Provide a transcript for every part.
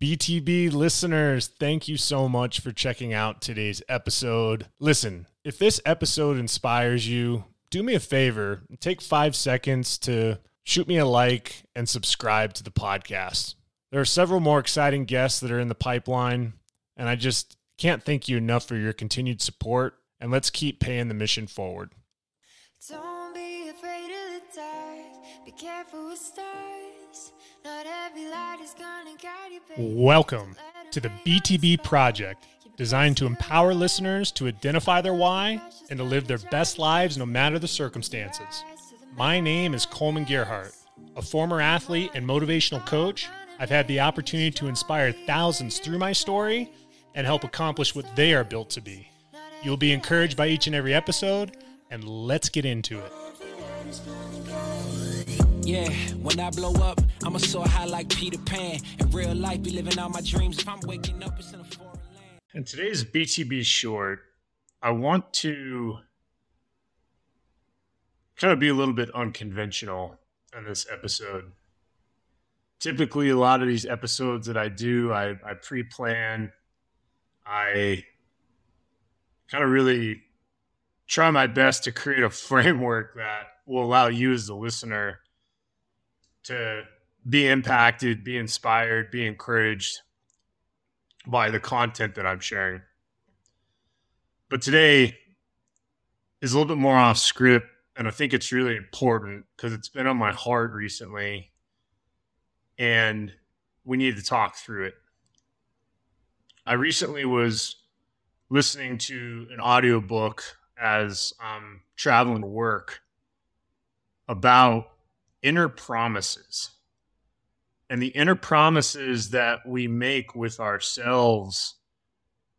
BTB listeners, thank you so much for checking out today's episode. Listen, if this episode inspires you, do me a favor, take 5 seconds to shoot me a like and subscribe to the podcast. There are several more exciting guests that are in the pipeline, and I just can't thank you enough for your continued support, and let's keep paying the mission forward. Don't be afraid of the dark. Be careful with stars. Not every light is gonna guide you, baby. Welcome to the BTB Project, designed to empower listeners to identify their why and to live their best lives no matter the circumstances. My name is Kollman Gearhart, a former athlete and motivational coach. I've had the opportunity to inspire thousands through my story and help accomplish what they are built to be. You'll be encouraged by each and every episode, and let's get into it. Yeah, when I blow up, I'm a soar high like Peter Pan. In real life, be living out my dreams. If I'm waking up, it's in a foreign land. In today's BTB short, I want to kind of be a little bit unconventional in this episode. Typically, a lot of these episodes that I do, I pre-plan. I kind of really try my best to create a framework that will allow you as the listener to be impacted, be inspired, be encouraged by the content that I'm sharing. But today is a little bit more off script, and I think it's really important because it's been on my heart recently, and we need to talk through it. I recently was listening to an audiobook as I'm traveling to work about inner promises and the inner promises that we make with ourselves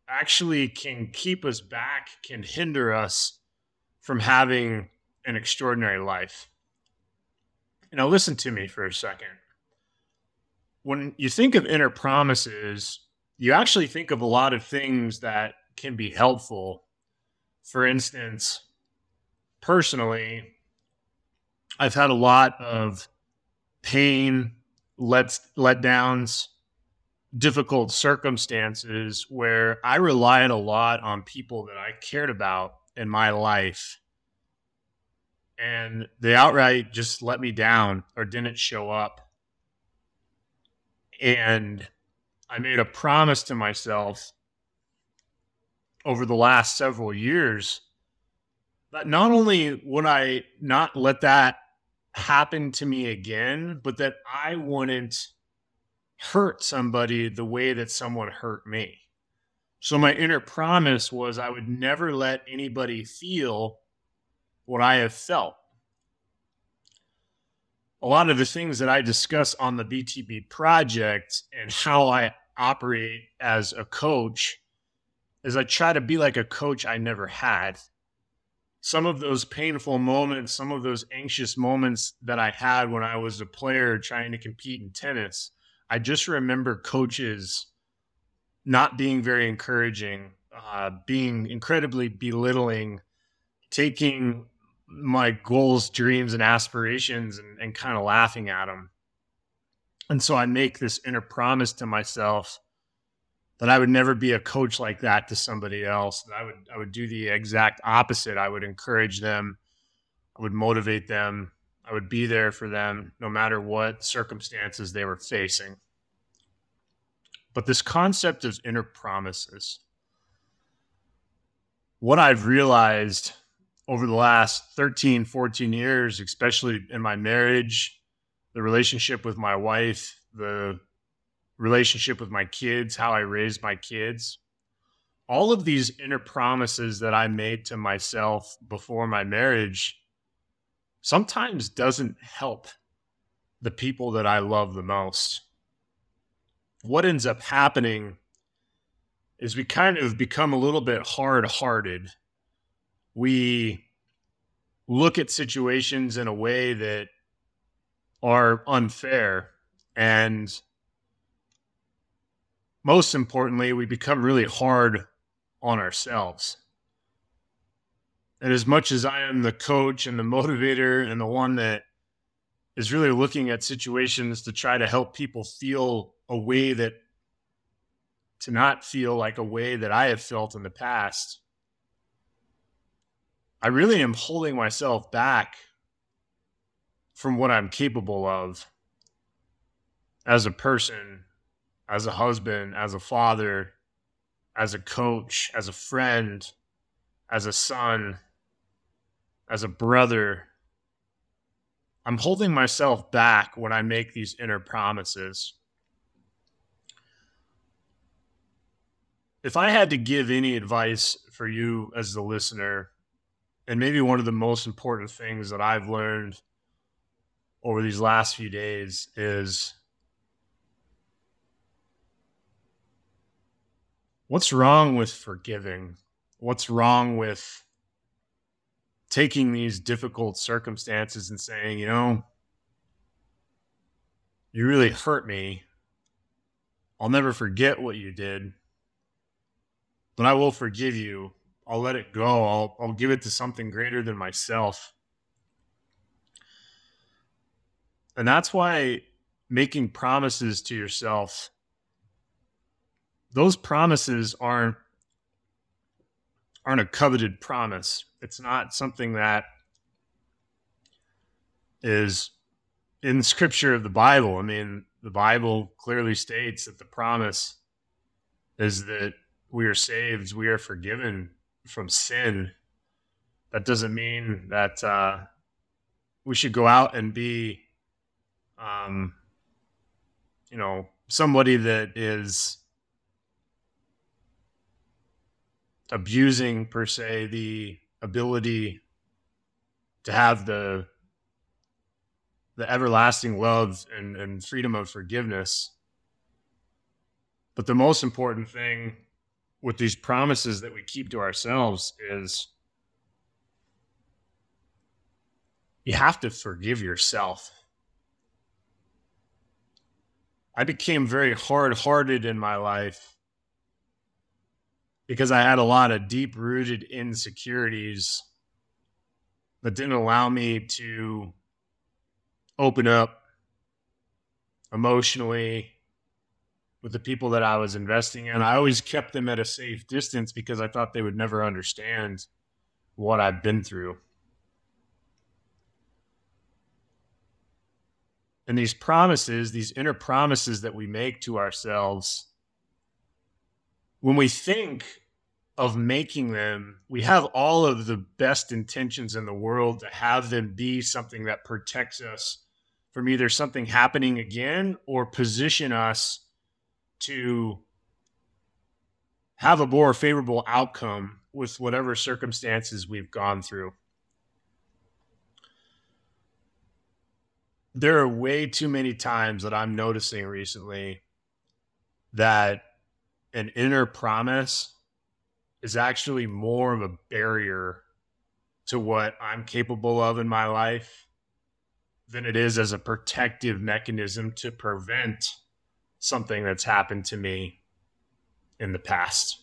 actually can keep us back, can hinder us from having an extraordinary life. Now, listen to me for a second. When you think of inner promises, you actually think of a lot of things that can be helpful. For instance, personally, I've had a lot of pain, letdowns, difficult circumstances where I relied a lot on people that I cared about in my life, and they outright just let me down or didn't show up. And I made a promise to myself over the last several years that not only would I not let that happen to me again, but that I wouldn't hurt somebody the way that someone hurt me. So my inner promise was I would never let anybody feel what I have felt. A lot of the things that I discuss on the BTB Project and how I operate as a coach is I try to be like a coach I never had. Some of those painful moments, some of those anxious moments that I had when I was a player trying to compete in tennis, I just remember coaches not being very encouraging, being incredibly belittling, taking my goals, dreams, and aspirations and kind of laughing at them. And so I make this inner promise to myself that I would never be a coach like that to somebody else. That I would do the exact opposite. I would encourage them. I would motivate them. I would be there for them no matter what circumstances they were facing. But this concept of inner promises, what I've realized over the last 13, 14 years, especially in my marriage, the relationship with my wife, the relationship with my kids, how I raised my kids, all of these inner promises that I made to myself before my marriage sometimes doesn't help the people that I love the most. What ends up happening is we kind of become a little bit hard-hearted. We look at situations in a way that are unfair, and most importantly, we become really hard on ourselves. And as much as I am the coach and the motivator and the one that is really looking at situations to try to help people feel a way that to not feel like a way that I have felt in the past, I really am holding myself back from what I'm capable of as a person, as a husband, as a father, as a coach, as a friend, as a son, as a brother. I'm holding myself back when I make these inner promises. If I had to give any advice for you as the listener, and maybe one of the most important things that I've learned over these last few days is, what's wrong with forgiving? What's wrong with taking these difficult circumstances and saying, you know, you really hurt me. I'll never forget what you did, but I will forgive you. I'll let it go. I'll give it to something greater than myself. And that's why making promises to yourself, those promises aren't a coveted promise. It's not something that is in the scripture of the Bible. I mean, the Bible clearly states that the promise is that we are saved, we are forgiven from sin. That doesn't mean that we should go out and be, somebody that is abusing, per se, the ability to have the everlasting love and freedom of forgiveness. But the most important thing with these promises that we keep to ourselves is you have to forgive yourself. I became very hard-hearted in my life because I had a lot of deep-rooted insecurities that didn't allow me to open up emotionally with the people that I was investing in. I always kept them at a safe distance because I thought they would never understand what I've been through. And these promises, these inner promises that we make to ourselves, when we think of making them, we have all of the best intentions in the world to have them be something that protects us from either something happening again or position us to have a more favorable outcome with whatever circumstances we've gone through. There are way too many times that I'm noticing recently that an inner promise is actually more of a barrier to what I'm capable of in my life than it is as a protective mechanism to prevent something that's happened to me in the past.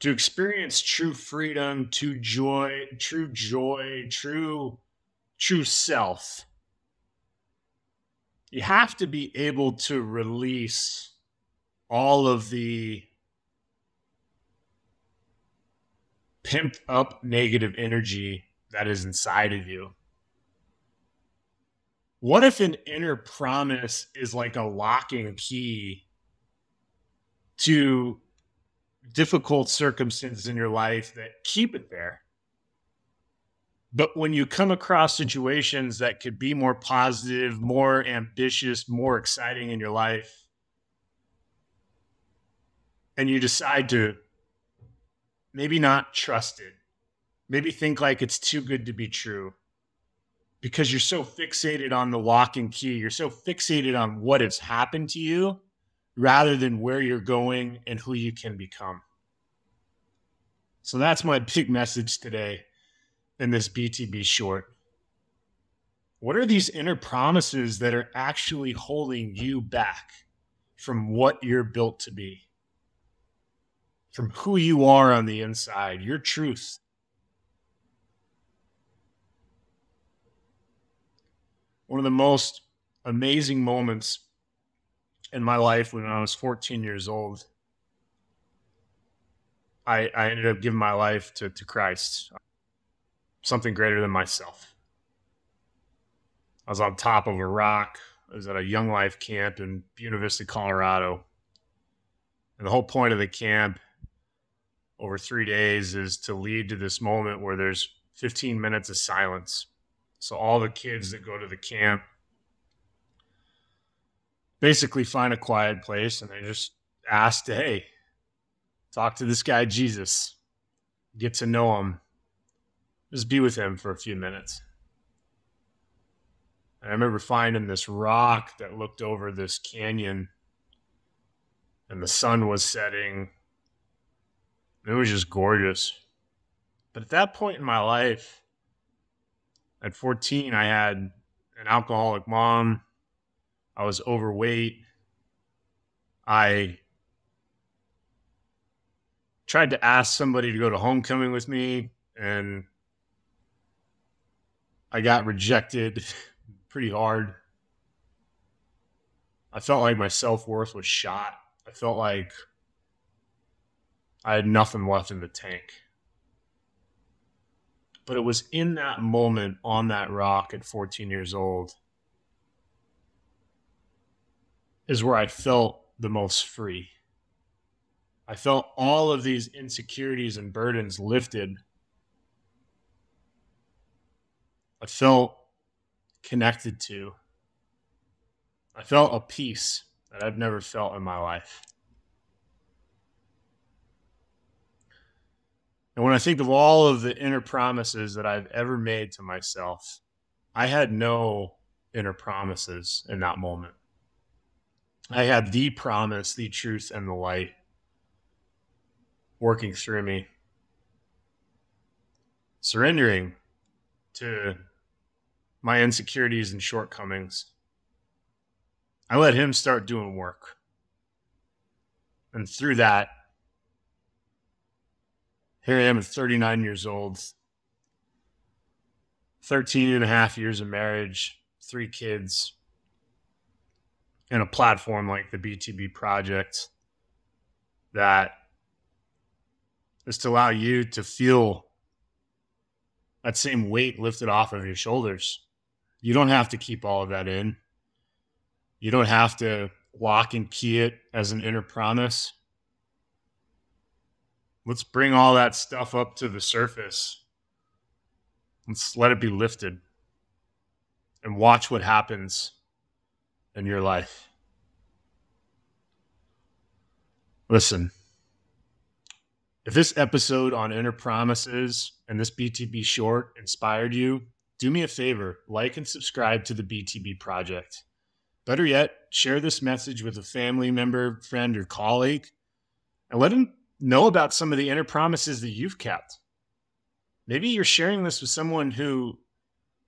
To experience true freedom, true joy, true self, you have to be able to release all of the pimped up negative energy that is inside of you. What if an inner promise is like a lock and key to difficult circumstances in your life that keep it there? But when you come across situations that could be more positive, more ambitious, more exciting in your life, and you decide to maybe not trust it, maybe think like it's too good to be true, because you're so fixated on the lock and key. You're so fixated on what has happened to you rather than where you're going and who you can become. So that's my big message today in this BTB short. What are these inner promises that are actually holding you back from what you're built to be? From who you are on the inside, your truth. One of the most amazing moments in my life when I was 14 years old, I ended up giving my life to Christ, something greater than myself. I was on top of a rock. I was at a Young Life camp in Buena Vista, Colorado. And the whole point of the camp over 3 days is to lead to this moment where there's 15 minutes of silence. So all the kids that go to the camp basically find a quiet place and they just ask, hey, talk to this guy, Jesus, get to know him, just be with him for a few minutes. And I remember finding this rock that looked over this canyon and the sun was setting. It was just gorgeous. But at that point in my life, at 14, I had an alcoholic mom. I was overweight. I tried to ask somebody to go to homecoming with me, and I got rejected pretty hard. I felt like my self-worth was shot. I felt like I had nothing left in the tank. But it was in that moment on that rock at 14 years old is where I felt the most free. I felt all of these insecurities and burdens lifted. I felt connected to. I felt a peace that I've never felt in my life. And when I think of all of the inner promises that I've ever made to myself, I had no inner promises in that moment. I had the promise, the truth, and the light working through me. Surrendering to my insecurities and shortcomings, I let him start doing work. And through that, here I am at 39 years old, 13 and a half years of marriage, 3 kids, and a platform like the BTB Project that is to allow you to feel that same weight lifted off of your shoulders. You don't have to keep all of that in. You don't have to lock and key it as an inner promise. Let's bring all that stuff up to the surface. Let's let it be lifted and watch what happens in your life. Listen, if this episode on inner promises and this BTB short inspired you, do me a favor, like and subscribe to the BTB Project. Better yet, share this message with a family member, friend, or colleague, and let them know about some of the inner promises that you've kept. Maybe you're sharing this with someone who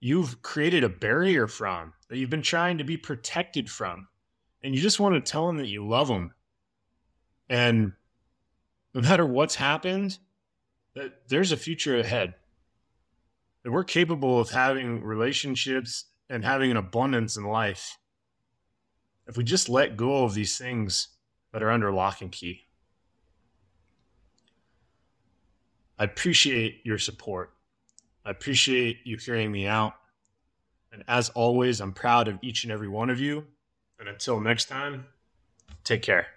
you've created a barrier from, that you've been trying to be protected from, and you just want to tell them that you love them. And no matter what's happened, that there's a future ahead, that we're capable of having relationships and having an abundance in life if we just let go of these things that are under lock and key. I appreciate your support. I appreciate you hearing me out. And as always, I'm proud of each and every one of you. And until next time, take care.